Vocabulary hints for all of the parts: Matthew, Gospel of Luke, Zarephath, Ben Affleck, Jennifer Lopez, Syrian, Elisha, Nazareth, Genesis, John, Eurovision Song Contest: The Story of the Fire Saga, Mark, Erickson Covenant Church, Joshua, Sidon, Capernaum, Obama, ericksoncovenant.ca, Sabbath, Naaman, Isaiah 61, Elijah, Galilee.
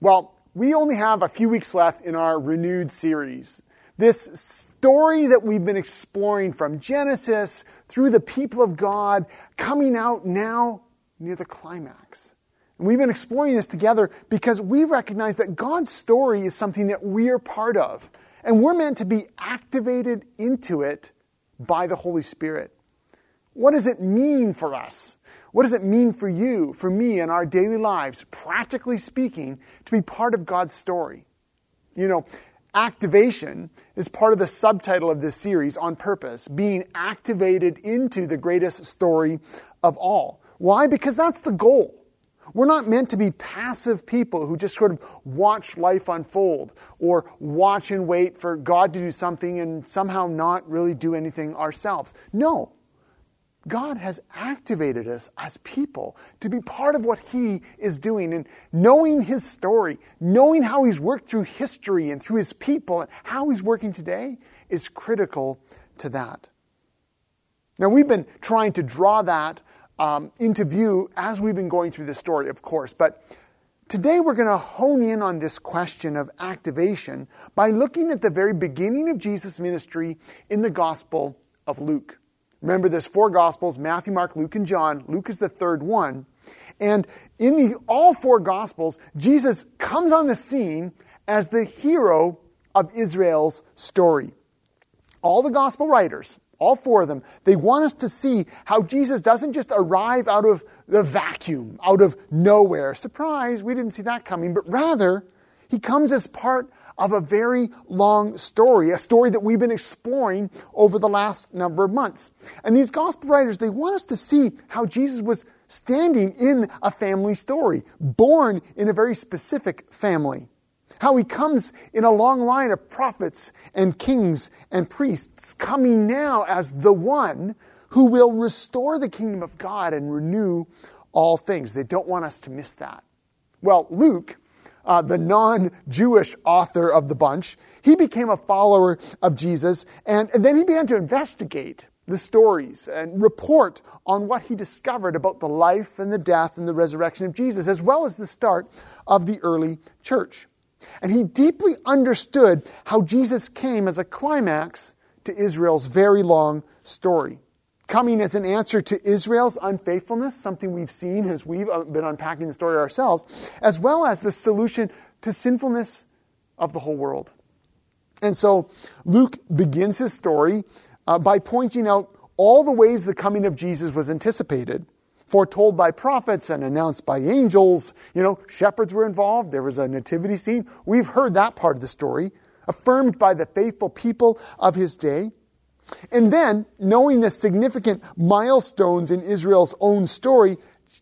Well, we only have a few weeks left in our renewed series. This story that we've been exploring from Genesis through the people of God, coming out now near the climax. And we've been exploring this together because we recognize that God's story is something that we are part of. And we're meant to be activated into it by the Holy Spirit. What does it mean for us? What does it mean for you, for me, in our daily lives, practically speaking, to be part of God's story? You know, activation is part of the subtitle of this series, On Purpose, being activated into the greatest story of all. Why? Because that's the goal. We're not meant to be passive people who just sort of watch life unfold or watch and wait for God to do something and somehow not really do anything ourselves. No. God has activated us as people to be part of what He is doing, and knowing His story, knowing how He's worked through history and through His people and how He's working today is critical to that. Now, we've been trying to draw that into view as we've been going through this story, of course, but today we're going to hone in on this question of activation by looking at the very beginning of Jesus' ministry in the Gospel of Luke. Remember, there's four Gospels, Matthew, Mark, Luke, and John. Luke is the third one. And in all four Gospels, Jesus comes on the scene as the hero of Israel's story. All the Gospel writers, all four of them, they want us to see how Jesus doesn't just arrive out of the vacuum, out of nowhere. Surprise, we didn't see that coming. But rather, He comes as part of a very long story, a story that we've been exploring over the last number of months. And these gospel writers, they want us to see how Jesus was standing in a family story, born in a very specific family. How He comes in a long line of prophets and kings and priests, coming now as the one who will restore the kingdom of God and renew all things. They don't want us to miss that. Well, Luke, the non-Jewish author of the bunch, he became a follower of Jesus, and then he began to investigate the stories and report on what he discovered about the life and the death and the resurrection of Jesus, as well as the start of the early church. And he deeply understood how Jesus came as a climax to Israel's very long story, coming as an answer to Israel's unfaithfulness, something we've seen as we've been unpacking the story ourselves, as well as the solution to sinfulness of the whole world. And so Luke begins his story by pointing out all the ways the coming of Jesus was anticipated, foretold by prophets and announced by angels. You know, shepherds were involved. There was a nativity scene. We've heard that part of the story, affirmed by the faithful people of his day. And then, knowing the significant milestones in Israel's own story,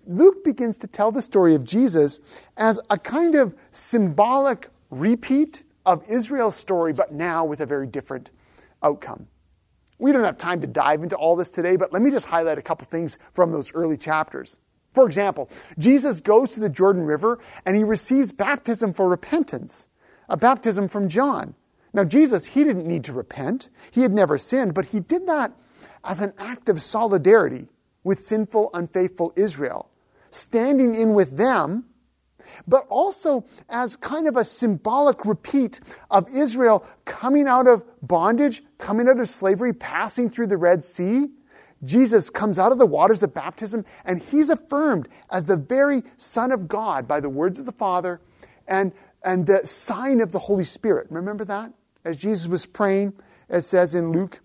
Luke begins to tell the story of Jesus as a kind of symbolic repeat of Israel's story, but now with a very different outcome. We don't have time to dive into all this today, but let me just highlight a couple things from those early chapters. For example, Jesus goes to the Jordan River and he receives baptism for repentance, a baptism from John. Now, Jesus, he didn't need to repent. He had never sinned, but he did that as an act of solidarity with sinful, unfaithful Israel, standing in with them, but also as kind of a symbolic repeat of Israel coming out of bondage, coming out of slavery, passing through the Red Sea. Jesus comes out of the waters of baptism, and he's affirmed as the very Son of God by the words of the Father and the sign of the Holy Spirit. Remember that? As Jesus was praying, as says in Luke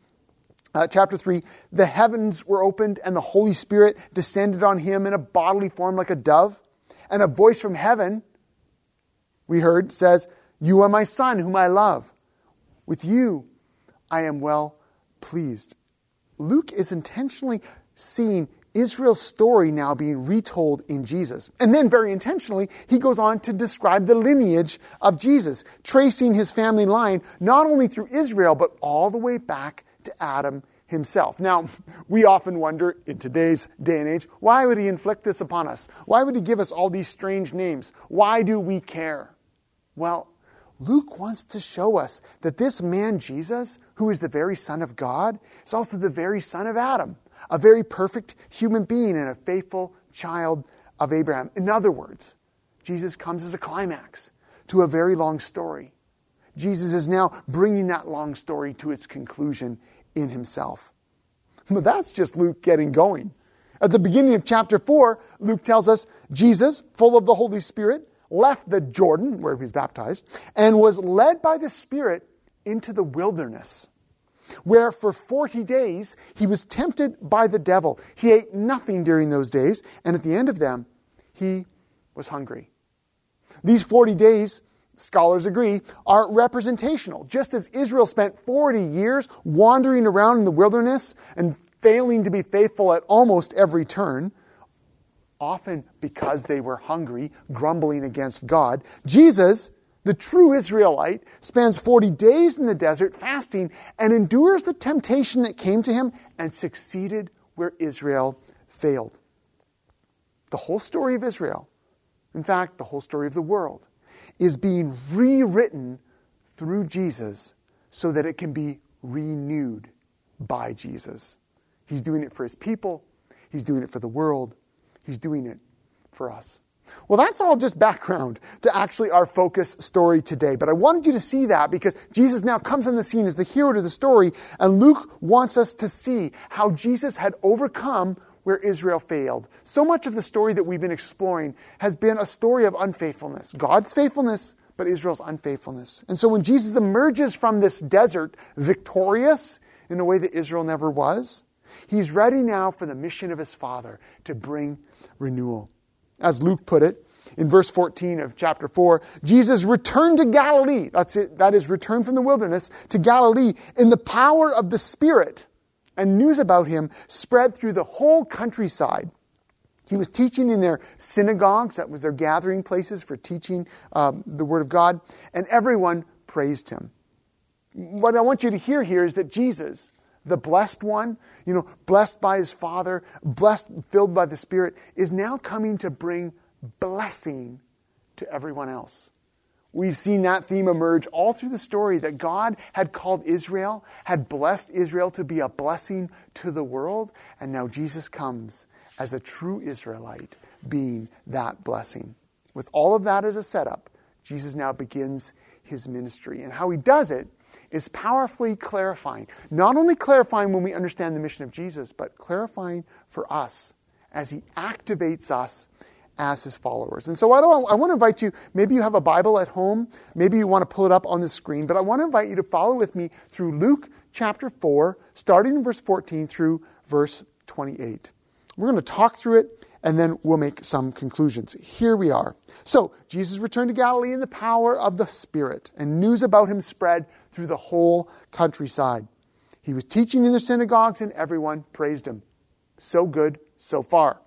chapter 3, the heavens were opened and the Holy Spirit descended on him in a bodily form like a dove. And a voice from heaven, we heard, says, "You are my Son, whom I love. With you I am well pleased." Luke is intentionally seeing Israel's story now being retold in Jesus. And then very intentionally, he goes on to describe the lineage of Jesus, tracing his family line not only through Israel, but all the way back to Adam himself. Now, we often wonder in today's day and age, why would he inflict this upon us? Why would he give us all these strange names? Why do we care? Well, Luke wants to show us that this man Jesus, who is the very Son of God, is also the very son of Adam, a very perfect human being and a faithful child of Abraham. In other words, Jesus comes as a climax to a very long story. Jesus is now bringing that long story to its conclusion in himself. But that's just Luke getting going. At the beginning of chapter 4, Luke tells us, Jesus, full of the Holy Spirit, left the Jordan, where he was baptized, and was led by the Spirit into the wilderness, where for 40 days he was tempted by the devil. He ate nothing during those days, and at the end of them, he was hungry. These 40 days, scholars agree, are representational. Just as Israel spent 40 years wandering around in the wilderness and failing to be faithful at almost every turn, often because they were hungry, grumbling against God, Jesus, the true Israelite, spends 40 days in the desert fasting and endures the temptation that came to him and succeeded where Israel failed. The whole story of Israel, in fact, the whole story of the world, is being rewritten through Jesus so that it can be renewed by Jesus. He's doing it for his people. He's doing it for the world. He's doing it for us. Well, that's all just background to actually our focus story today. But I wanted you to see that because Jesus now comes on the scene as the hero to the story, and Luke wants us to see how Jesus had overcome where Israel failed. So much of the story that we've been exploring has been a story of unfaithfulness. God's faithfulness, but Israel's unfaithfulness. And so when Jesus emerges from this desert victorious in a way that Israel never was, he's ready now for the mission of his Father to bring renewal. As Luke put it, in verse 14 of chapter 4, Jesus returned to Galilee. That's it. That is, returned from the wilderness to Galilee in the power of the Spirit. And news about him spread through the whole countryside. He was teaching in their synagogues. That was their gathering places for teaching the Word of God. And everyone praised him. What I want you to hear here is that Jesus, the blessed one, blessed by his Father, blessed, filled by the Spirit, is now coming to bring blessing to everyone else. We've seen that theme emerge all through the story, that God had called Israel, had blessed Israel to be a blessing to the world, and now Jesus comes as a true Israelite being that blessing. With all of that as a setup, Jesus now begins his ministry, and how he does it is powerfully clarifying. Not only clarifying when we understand the mission of Jesus, but clarifying for us as he activates us as his followers. And so I want to invite you, maybe you have a Bible at home, maybe you want to pull it up on the screen, but I want to invite you to follow with me through Luke chapter 4, starting in verse 14 through verse 28. We're going to talk through it, and then we'll make some conclusions. Here we are. So, Jesus returned to Galilee in the power of the Spirit, and news about him spread through the whole countryside. He was teaching in their synagogues, and everyone praised him. So good, so far.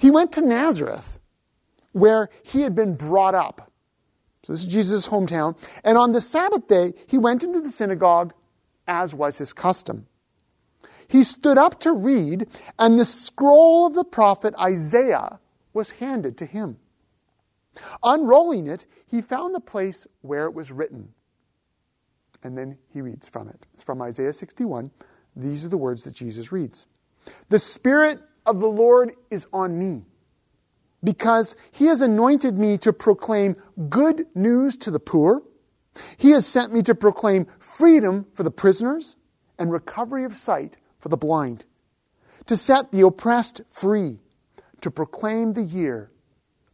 He went to Nazareth, where he had been brought up. So this is Jesus' hometown. And on the Sabbath day, he went into the synagogue, as was his custom. He stood up to read, and the scroll of the prophet Isaiah was handed to him. Unrolling it, he found the place where it was written. And then he reads from it. It's from Isaiah 61. These are the words that Jesus reads. The Spirit of the Lord is on me, because he has anointed me to proclaim good news to the poor. He has sent me to proclaim freedom for the prisoners and recovery of sight for the blind, to set the oppressed free, to proclaim the year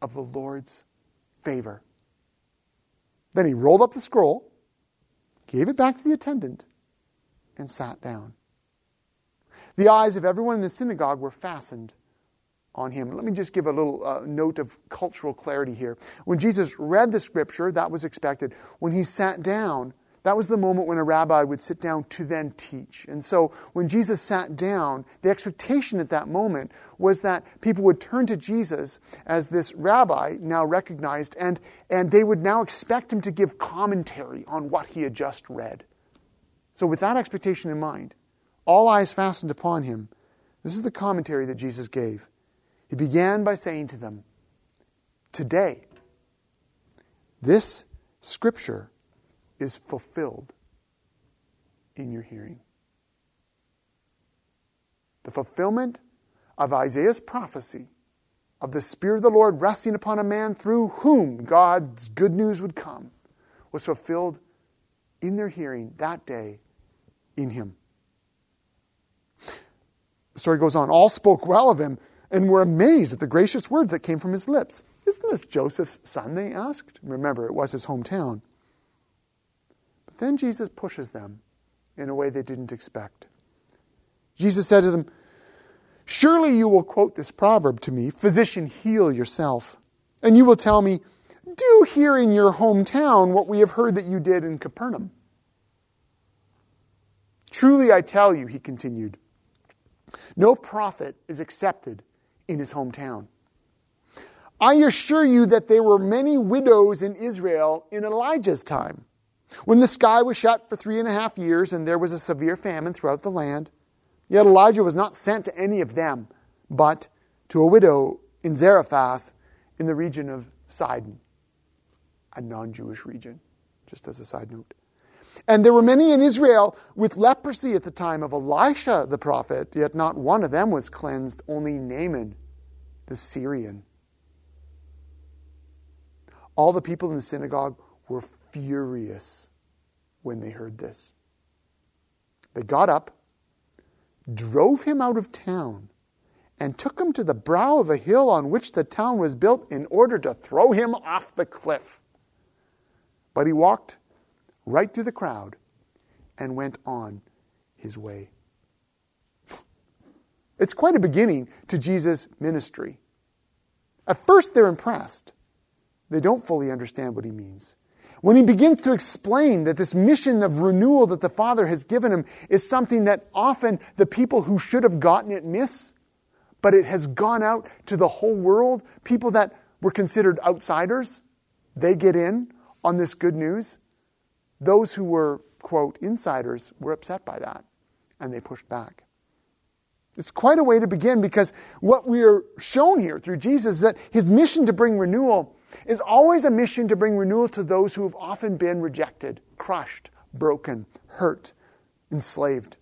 of the Lord's favor. Then he rolled up the scroll, gave it back to the attendant, and sat down. The eyes of everyone in the synagogue were fastened on him. Let me just give a little note of cultural clarity here. When Jesus read the scripture, that was expected. When he sat down, That was the moment when a rabbi would sit down to then teach. And so when Jesus sat down, the expectation at that moment was that people would turn to Jesus as this rabbi, now recognized, and they would now expect him to give commentary on what he had just read. So with that expectation in mind, all eyes fastened upon him, this is the commentary that Jesus gave. He began by saying to them, "Today, this scripture is fulfilled in your hearing." The fulfillment of Isaiah's prophecy of the Spirit of the Lord resting upon a man through whom God's good news would come was fulfilled in their hearing that day in him. The story goes on. All spoke well of him and were amazed at the gracious words that came from his lips. "Isn't this Joseph's son?" they asked. Remember, it was his hometown. Then Jesus pushes them in a way they didn't expect. Jesus said to them, "Surely you will quote this proverb to me, 'Physician, heal yourself.' And you will tell me, 'Do here in your hometown what we have heard that you did in Capernaum.' Truly I tell you," he continued, "no prophet is accepted in his hometown. I assure you that there were many widows in Israel in Elijah's time, when the sky was shut for 3.5 years and there was a severe famine throughout the land. Yet Elijah was not sent to any of them, but to a widow in Zarephath in the region of Sidon," a non-Jewish region, just as a side note. "And there were many in Israel with leprosy at the time of Elisha the prophet, yet not one of them was cleansed, only Naaman the Syrian." All the people in the synagogue were furious when they heard this. They got up, drove him out of town, and took him to the brow of a hill on which the town was built in order to throw him off the cliff. But he walked right through the crowd and went on his way. It's quite a beginning to Jesus' ministry. At first they're impressed. They don't fully understand what he means. When he begins to explain that this mission of renewal that the Father has given him is something that often the people who should have gotten it miss, but it has gone out to the whole world. People that were considered outsiders, they get in on this good news. Those who were, quote, insiders were upset by that, and they pushed back. It's quite a way to begin, because what we are shown here through Jesus is that his mission to bring renewal is always a mission to bring renewal to those who have often been rejected, crushed, broken, hurt, enslaved.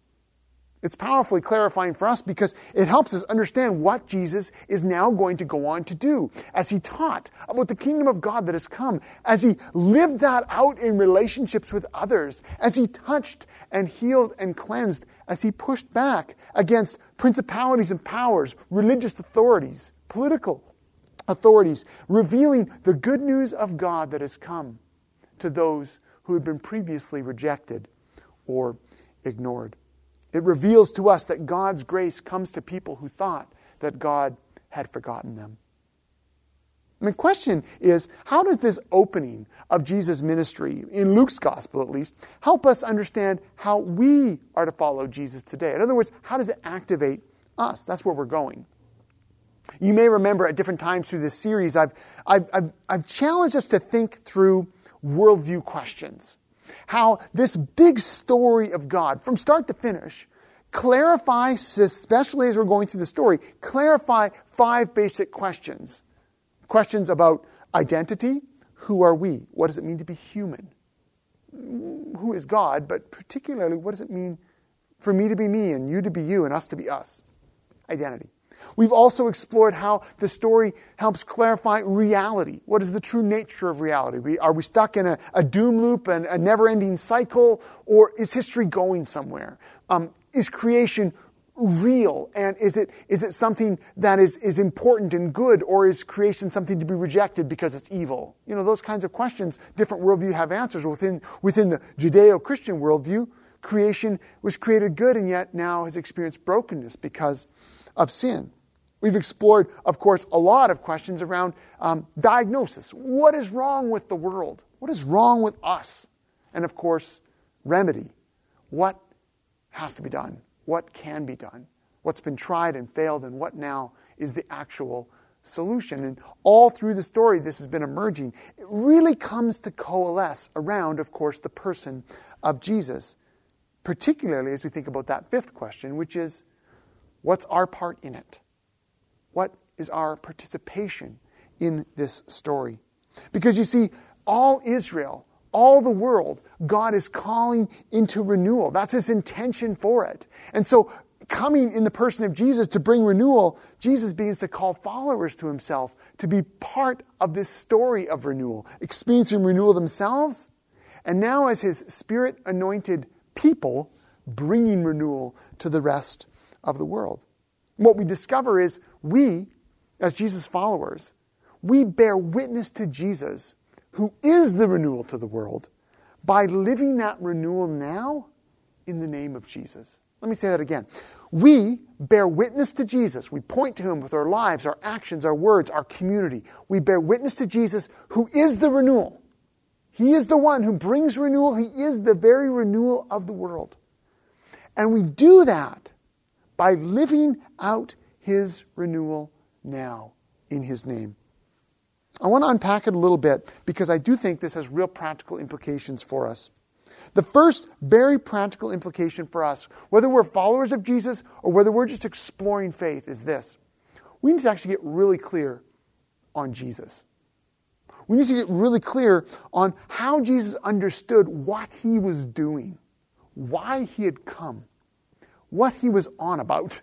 It's powerfully clarifying for us because it helps us understand what Jesus is now going to go on to do as he taught about the kingdom of God that has come, as he lived that out in relationships with others, as he touched and healed and cleansed, as he pushed back against principalities and powers, religious authorities, political authorities, revealing the good news of God that has come to those who had been previously rejected or ignored. It reveals to us that God's grace comes to people who thought that God had forgotten them. And the question is, how does this opening of Jesus' ministry, in Luke's gospel at least, help us understand how we are to follow Jesus today? In other words, how does it activate us? That's where we're going. You may remember at different times through this series, I've challenged us to think through worldview questions. How this big story of God, from start to finish, clarifies, especially as we're going through the story, clarify 5 basic questions. Questions about identity. Who are we? What does it mean to be human? Who is God? But particularly, what does it mean for me to be me and you to be you and us to be us? Identity. We've also explored how the story helps clarify reality. What is the true nature of reality? Are we stuck in a doom loop and a never-ending cycle? Or is history going somewhere? Is creation real? And is it something that is important and good? Or is creation something to be rejected because it's evil? You know, those kinds of questions, different worldview have answers. Within the Judeo-Christian worldview, creation was created good and yet now has experienced brokenness because of sin. We've explored, of course, a lot of questions around diagnosis. What is wrong with the world? What is wrong with us? And of course, remedy. What has to be done? What can be done? What's been tried and failed, and what now is the actual solution? And all through the story, this has been emerging. It really comes to coalesce around, of course, the person of Jesus, particularly as we think about that fifth question, which is, what's our part in it? What is our participation in this story? Because you see, all Israel, all the world, God is calling into renewal. That's his intention for it. And so coming in the person of Jesus to bring renewal, Jesus begins to call followers to himself to be part of this story of renewal, experiencing renewal themselves, and now as his Spirit-anointed people, bringing renewal to the rest of the world. What we discover is we, as Jesus' followers, we bear witness to Jesus, who is the renewal to the world, by living that renewal now in the name of Jesus. Let me say that again. We bear witness to Jesus. We point to him with our lives, our actions, our words, our community. We bear witness to Jesus, who is the renewal. He is the one who brings renewal. He is the very renewal of the world. And we do that by living out his renewal now in his name. I want to unpack it a little bit because I do think this has real practical implications for us. The first very practical implication for us, whether we're followers of Jesus or whether we're just exploring faith, is this. We need to actually get really clear on Jesus. We need to get really clear on how Jesus understood what he was doing, why he had come, what he was on about,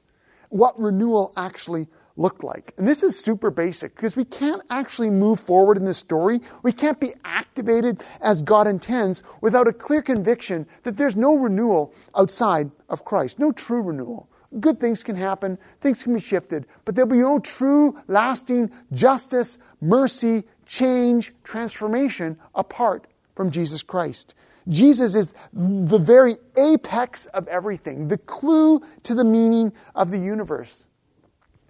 what renewal actually looked like. And this is super basic because we can't actually move forward in this story. We can't be activated as God intends without a clear conviction that there's no renewal outside of Christ, no true renewal. Good things can happen, things can be shifted, but there'll be no true, lasting justice, mercy, change, transformation apart from Jesus Christ. Jesus is the very apex of everything, the clue to the meaning of the universe.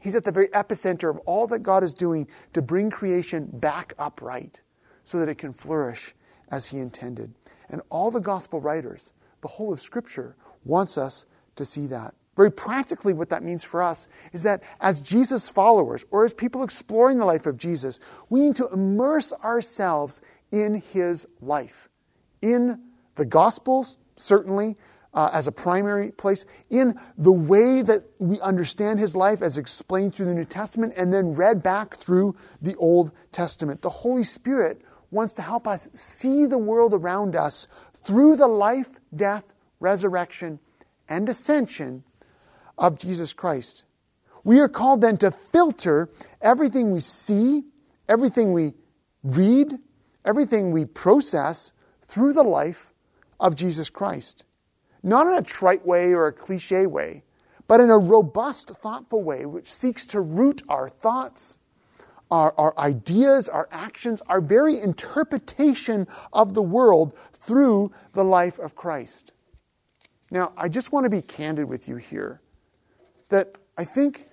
He's at the very epicenter of all that God is doing to bring creation back upright so that it can flourish as he intended. And all the gospel writers, the whole of Scripture, wants us to see that. Very practically, what that means for us is that as Jesus' followers, or as people exploring the life of Jesus, we need to immerse ourselves in his life, in the Gospels, certainly, as a primary place, in the way that we understand his life as explained through the New Testament and then read back through the Old Testament. The Holy Spirit wants to help us see the world around us through the life, death, resurrection, and ascension of Jesus Christ. We are called then to filter everything we see, everything we read, everything we process through the life of Jesus Christ. Not in a trite way or a cliche way, but in a robust, thoughtful way which seeks to root our thoughts, our ideas, our actions, our very interpretation of the world through the life of Christ. Now, I just want to be candid with you here that I think,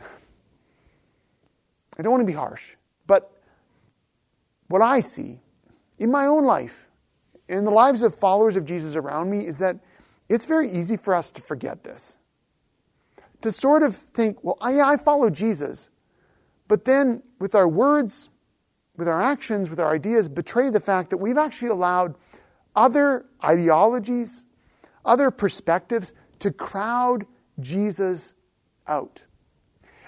I don't want to be harsh, but what I see in my own life, in the lives of followers of Jesus around me, is that it's very easy for us to forget this. To sort of think, well, I follow Jesus, but then with our words, with our actions, with our ideas, betray the fact that we've actually allowed other ideologies, other perspectives to crowd Jesus out.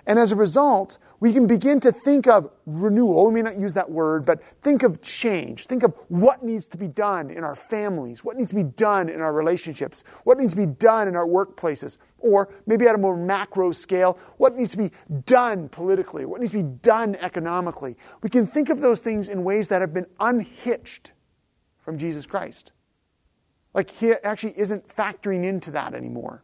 And as a result, we can begin to think of renewal. We may not use that word, but think of change. Think of what needs to be done in our families, what needs to be done in our relationships, what needs to be done in our workplaces, or maybe at a more macro scale, what needs to be done politically, what needs to be done economically. We can think of those things in ways that have been unhitched from Jesus Christ. Like he actually isn't factoring into that anymore.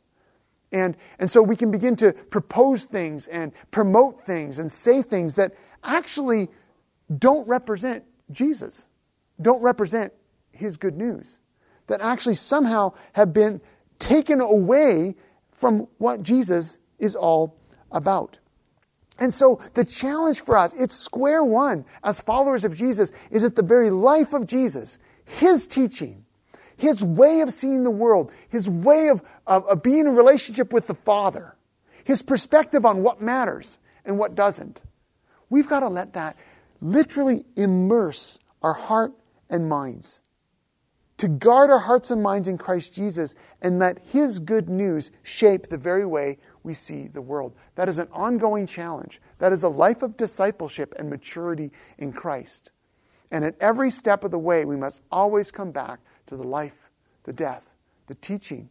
And so we can begin to propose things and promote things and say things that actually don't represent Jesus, don't represent his good news, that actually somehow have been taken away from what Jesus is all about. And so the challenge for us, it's square one as followers of Jesus, is that the very life of Jesus, his teaching, his way of seeing the world, his way of being in relationship with the Father, his perspective on what matters and what doesn't. We've got to let that literally immerse our heart and minds. To guard our hearts and minds in Christ Jesus and let his good news shape the very way we see the world. That is an ongoing challenge. That is a life of discipleship and maturity in Christ. And at every step of the way, we must always come back to the life, the death, the teaching,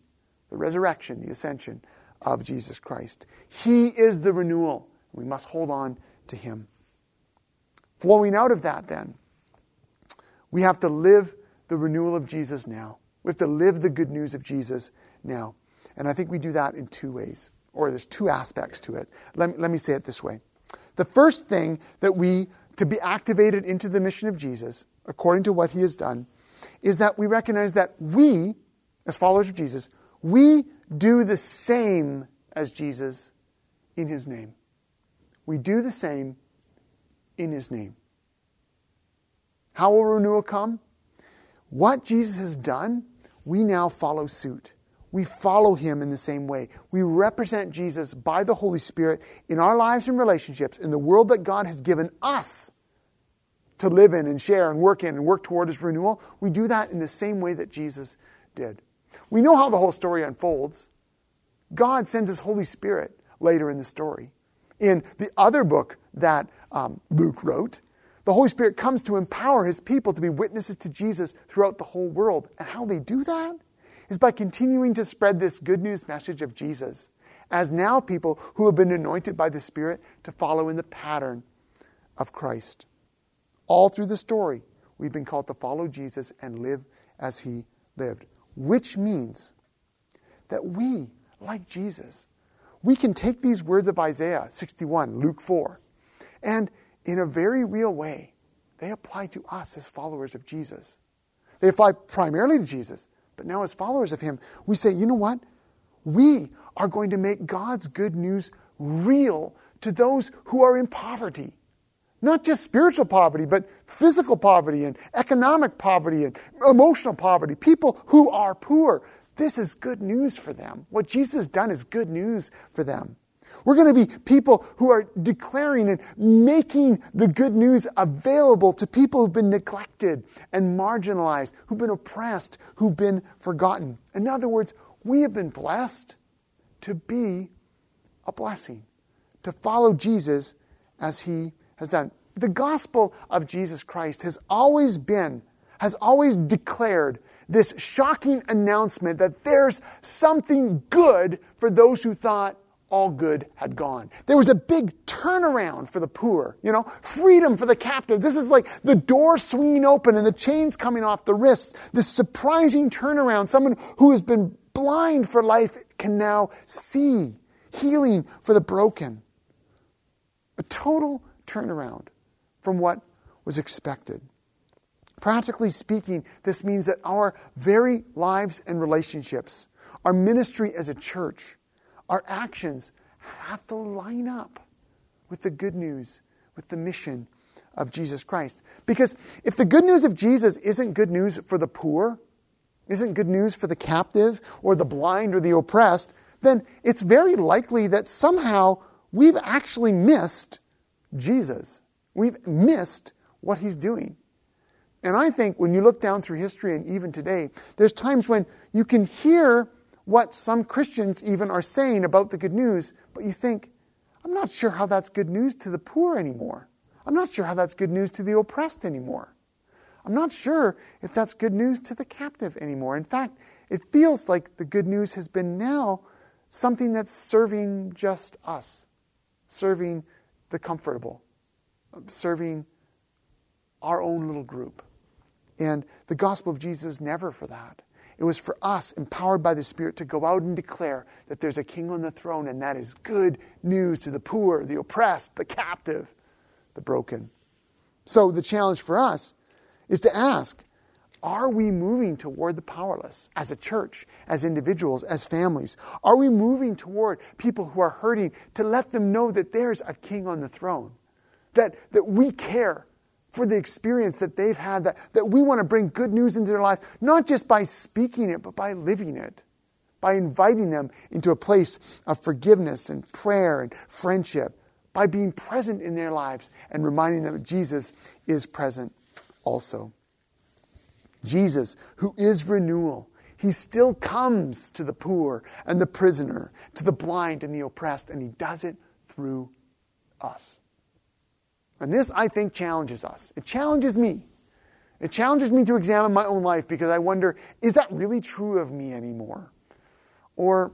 the resurrection, the ascension of Jesus Christ. He is the renewal. We must hold on to him. Flowing out of that, then, we have to live the renewal of Jesus now. We have to live the good news of Jesus now. And I think we do that in two ways, or there's two aspects to it. Let me say it this way. The first thing that we, to be activated into the mission of Jesus, according to what he has done, is that we recognize that we, as followers of Jesus, we do the same as Jesus in his name. We do the same in his name. How will renewal come? What Jesus has done, we now follow suit. We follow him in the same way. We represent Jesus by the Holy Spirit in our lives and relationships, in the world that God has given us to live in and share and work in and work toward his renewal. We do that in the same way that Jesus did. We know how the whole story unfolds. God sends his Holy Spirit later in the story. In the other book that Luke wrote, the Holy Spirit comes to empower his people to be witnesses to Jesus throughout the whole world. And how they do that is by continuing to spread this good news message of Jesus, as now people who have been anointed by the Spirit to follow in the pattern of Christ. All through the story, we've been called to follow Jesus and live as he lived, which means that we, like Jesus, we can take these words of Isaiah 61, Luke 4, and in a very real way, they apply to us as followers of Jesus. They apply primarily to Jesus, but now as followers of him, we say, you know what? We are going to make God's good news real to those who are in poverty. Not just spiritual poverty, but physical poverty and economic poverty and emotional poverty. People who are poor. This is good news for them. What Jesus has done is good news for them. We're going to be people who are declaring and making the good news available to people who've been neglected and marginalized, who've been oppressed, who've been forgotten. In other words, we have been blessed to be a blessing, to follow Jesus as he has done. The gospel of Jesus Christ has always declared this shocking announcement that there's something good for those who thought all good had gone. There was a big turnaround for the poor, freedom for the captives. This is like the door swinging open and the chains coming off the wrists. This surprising turnaround. Someone who has been blind for life can now see. Healing for the broken. A total turnaround from what was expected. Practically speaking, this means that our very lives and relationships, our ministry as a church, our actions have to line up with the good news, with the mission of Jesus Christ. Because if the good news of Jesus isn't good news for the poor, isn't good news for the captive or the blind or the oppressed, then it's very likely that somehow we've actually missed Jesus. We've missed what he's doing. And I think when you look down through history and even today, there's times when you can hear what some Christians even are saying about the good news, but you think, I'm not sure how that's good news to the poor anymore. I'm not sure how that's good news to the oppressed anymore. I'm not sure if that's good news to the captive anymore. In fact, it feels like the good news has been now something that's serving just us, serving the comfortable, serving our own little group. And the gospel of Jesus is never for that. It was for us, empowered by the Spirit, to go out and declare that there's a king on the throne, and that is good news to the poor, the oppressed, the captive, the broken. So the challenge for us is to ask, are we moving toward the powerless as a church, as individuals, as families? Are we moving toward people who are hurting to let them know that there's a king on the throne, that we care, for the experience that they've had, that we want to bring good news into their lives, not just by speaking it, but by living it, by inviting them into a place of forgiveness and prayer and friendship, by being present in their lives and reminding them that Jesus is present also. Jesus, who is renewal, he still comes to the poor and the prisoner, to the blind and the oppressed, and he does it through us. And this, I think, challenges us. It challenges me. It challenges me to examine my own life, because I wonder, is that really true of me anymore? Or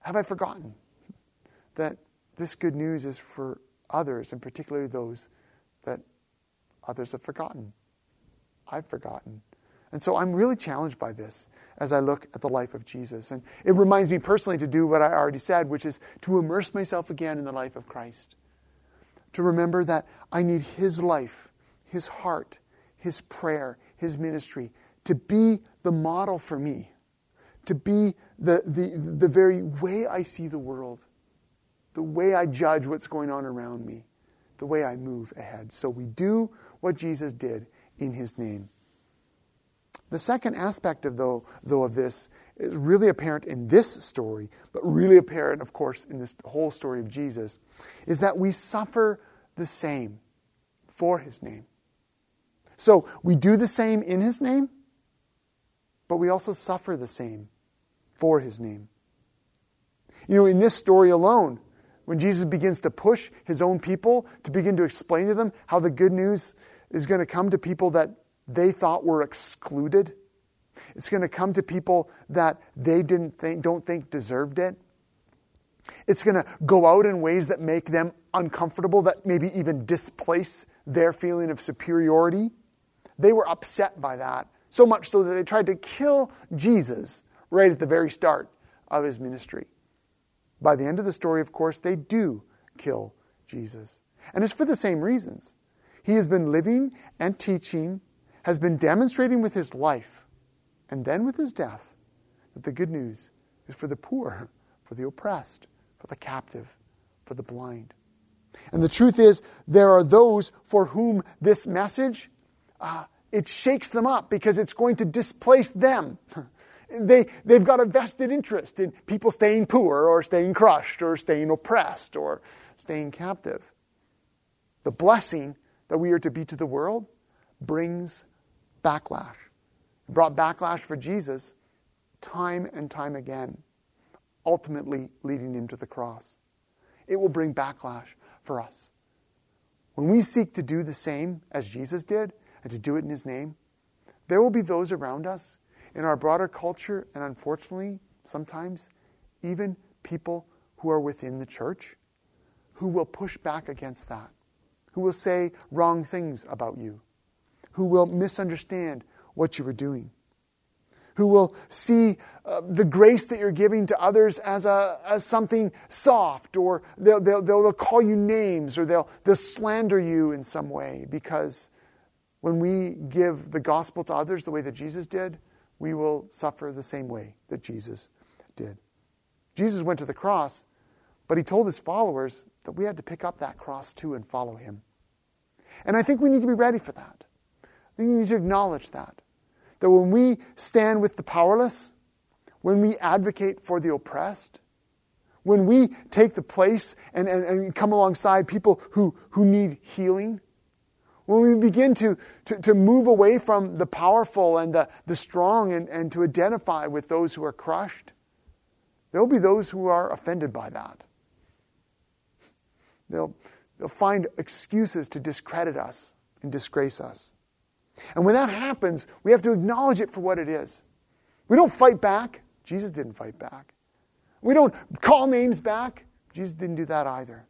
have I forgotten that this good news is for others, and particularly those that others have forgotten? I've forgotten. And so I'm really challenged by this as I look at the life of Jesus. And it reminds me personally to do what I already said, which is to immerse myself again in the life of Christ. To remember that I need his life, his heart, his prayer, his ministry to be the model for me, to be the very way I see the world, the way I judge what's going on around me, the way I move ahead. So we do what Jesus did in his name. The second aspect of though of this is really apparent in this story, but really apparent, of course, in this whole story of Jesus, is that we suffer the same for his name. So we do the same in his name, but we also suffer the same for his name. You know, in this story alone, when Jesus begins to push his own people to begin to explain to them how the good news is going to come to people that they thought were excluded. It's going to come to people that they don't think deserved it. It's going to go out in ways that make them uncomfortable, that maybe even displace their feeling of superiority. They were upset by that, so much so that they tried to kill Jesus right at the very start of his ministry. By the end of the story, of course, they do kill Jesus. And it's for the same reasons. He has been living and teaching, has been demonstrating with his life, and then with his death, that the good news is for the poor, for the oppressed, for the captive, for the blind. And the truth is, there are those for whom this message, it shakes them up, because it's going to displace them. They've got a vested interest in people staying poor or staying crushed or staying oppressed or staying captive. The blessing that we are to be to the world brings backlash. It brought backlash for Jesus time and time again, ultimately leading him to the cross. It will bring backlash for us. When we seek to do the same as Jesus did and to do it in his name, there will be those around us in our broader culture, and unfortunately, sometimes even people who are within the church, who will push back against that, who will say wrong things about you, who will misunderstand what you are doing, who will see the grace that you're giving to others as something soft, or they'll call you names, or they'll slander you in some way, because when we give the gospel to others the way that Jesus did, we will suffer the same way that Jesus did. Jesus went to the cross, but he told his followers that we had to pick up that cross too and follow him. And I think we need to be ready for that. I think we need to acknowledge that when we stand with the powerless, when we advocate for the oppressed, when we take the place and come alongside people who need healing, when we begin to move away from the powerful and the strong and to identify with those who are crushed, there will be those who are offended by that. They'll find excuses to discredit us and disgrace us. And when that happens, we have to acknowledge it for what it is. We don't fight back. Jesus didn't fight back. We don't call names back. Jesus didn't do that either.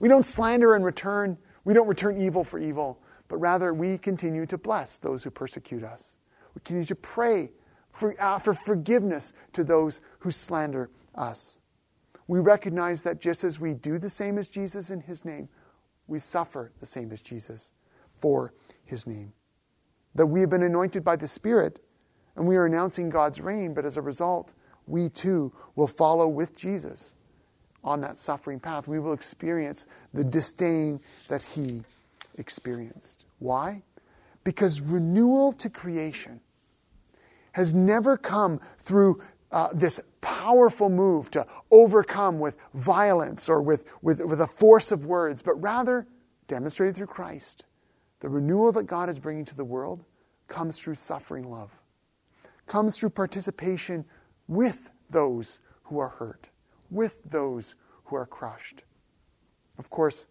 We don't slander in return. We don't return evil for evil, but rather we continue to bless those who persecute us. We continue to pray for forgiveness to those who slander us. We recognize that just as we do the same as Jesus in his name, we suffer the same as Jesus for his name. That we have been anointed by the Spirit, and we are announcing God's reign, but as a result, we too will follow with Jesus on that suffering path. We will experience the disdain that he experienced. Why? Because renewal to creation has never come through this powerful move to overcome with violence or with a force of words, but rather demonstrated through Christ. The renewal that God is bringing to the world comes through suffering love, comes through participation with those who are hurt, with those who are crushed. Of course,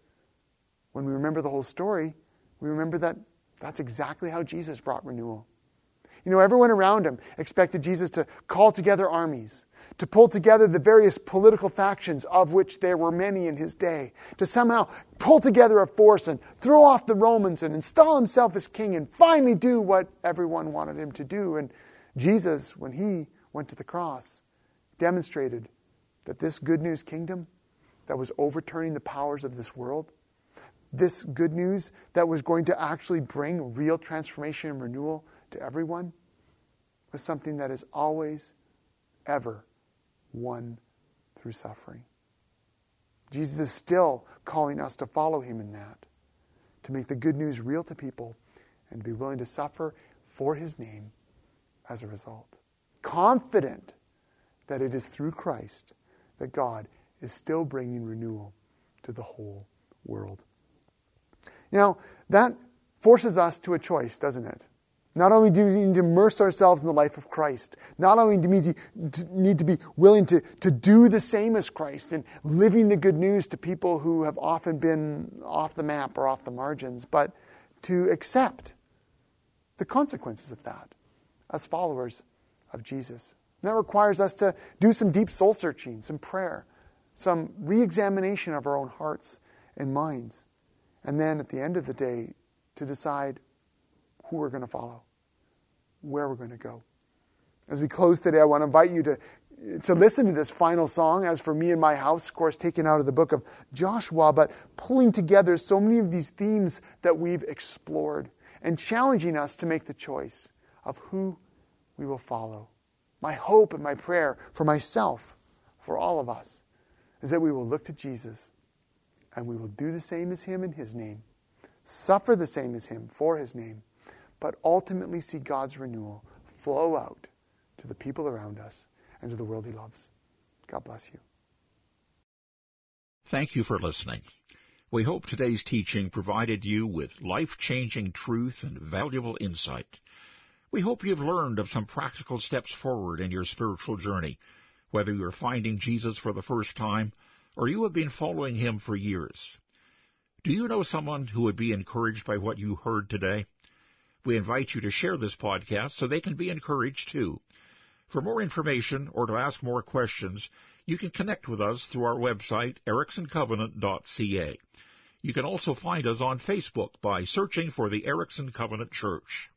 when we remember the whole story, we remember that that's exactly how Jesus brought renewal. You know, everyone around him expected Jesus to call together armies, to pull together the various political factions, of which there were many in his day, to somehow pull together a force and throw off the Romans and install himself as king and finally do what everyone wanted him to do. And Jesus, when he went to the cross, demonstrated that this good news kingdom that was overturning the powers of this world, this good news that was going to actually bring real transformation and renewal to everyone, was something that is always, ever won through suffering. Jesus is still calling us to follow him in that, to make the good news real to people and be willing to suffer for his name as a result. Confident that it is through Christ that God is still bringing renewal to the whole world. Now, that forces us to a choice, doesn't it? Not only do we need to immerse ourselves in the life of Christ, not only do we need to be willing to do the same as Christ and living the good news to people who have often been off the map or off the margins, but to accept the consequences of that as followers of Jesus. And that requires us to do some deep soul searching, some prayer, some re-examination of our own hearts and minds. And then at the end of the day, to decide who we're going to follow, where we're going to go. As we close today, I want to invite you to listen to this final song, As For Me and My House, of course, taken out of the book of Joshua, but pulling together so many of these themes that we've explored and challenging us to make the choice of who we will follow. My hope and my prayer for myself, for all of us, is that we will look to Jesus and we will do the same as him in his name, suffer the same as him for his name, but ultimately see God's renewal flow out to the people around us and to the world he loves. God bless you. Thank you for listening. We hope today's teaching provided you with life-changing truth and valuable insight. We hope you've learned of some practical steps forward in your spiritual journey, whether you're finding Jesus for the first time or you have been following him for years. Do you know someone who would be encouraged by what you heard today? We invite you to share this podcast so they can be encouraged too. For more information or to ask more questions, you can connect with us through our website, ericksoncovenant.ca. You can also find us on Facebook by searching for the Erickson Covenant Church.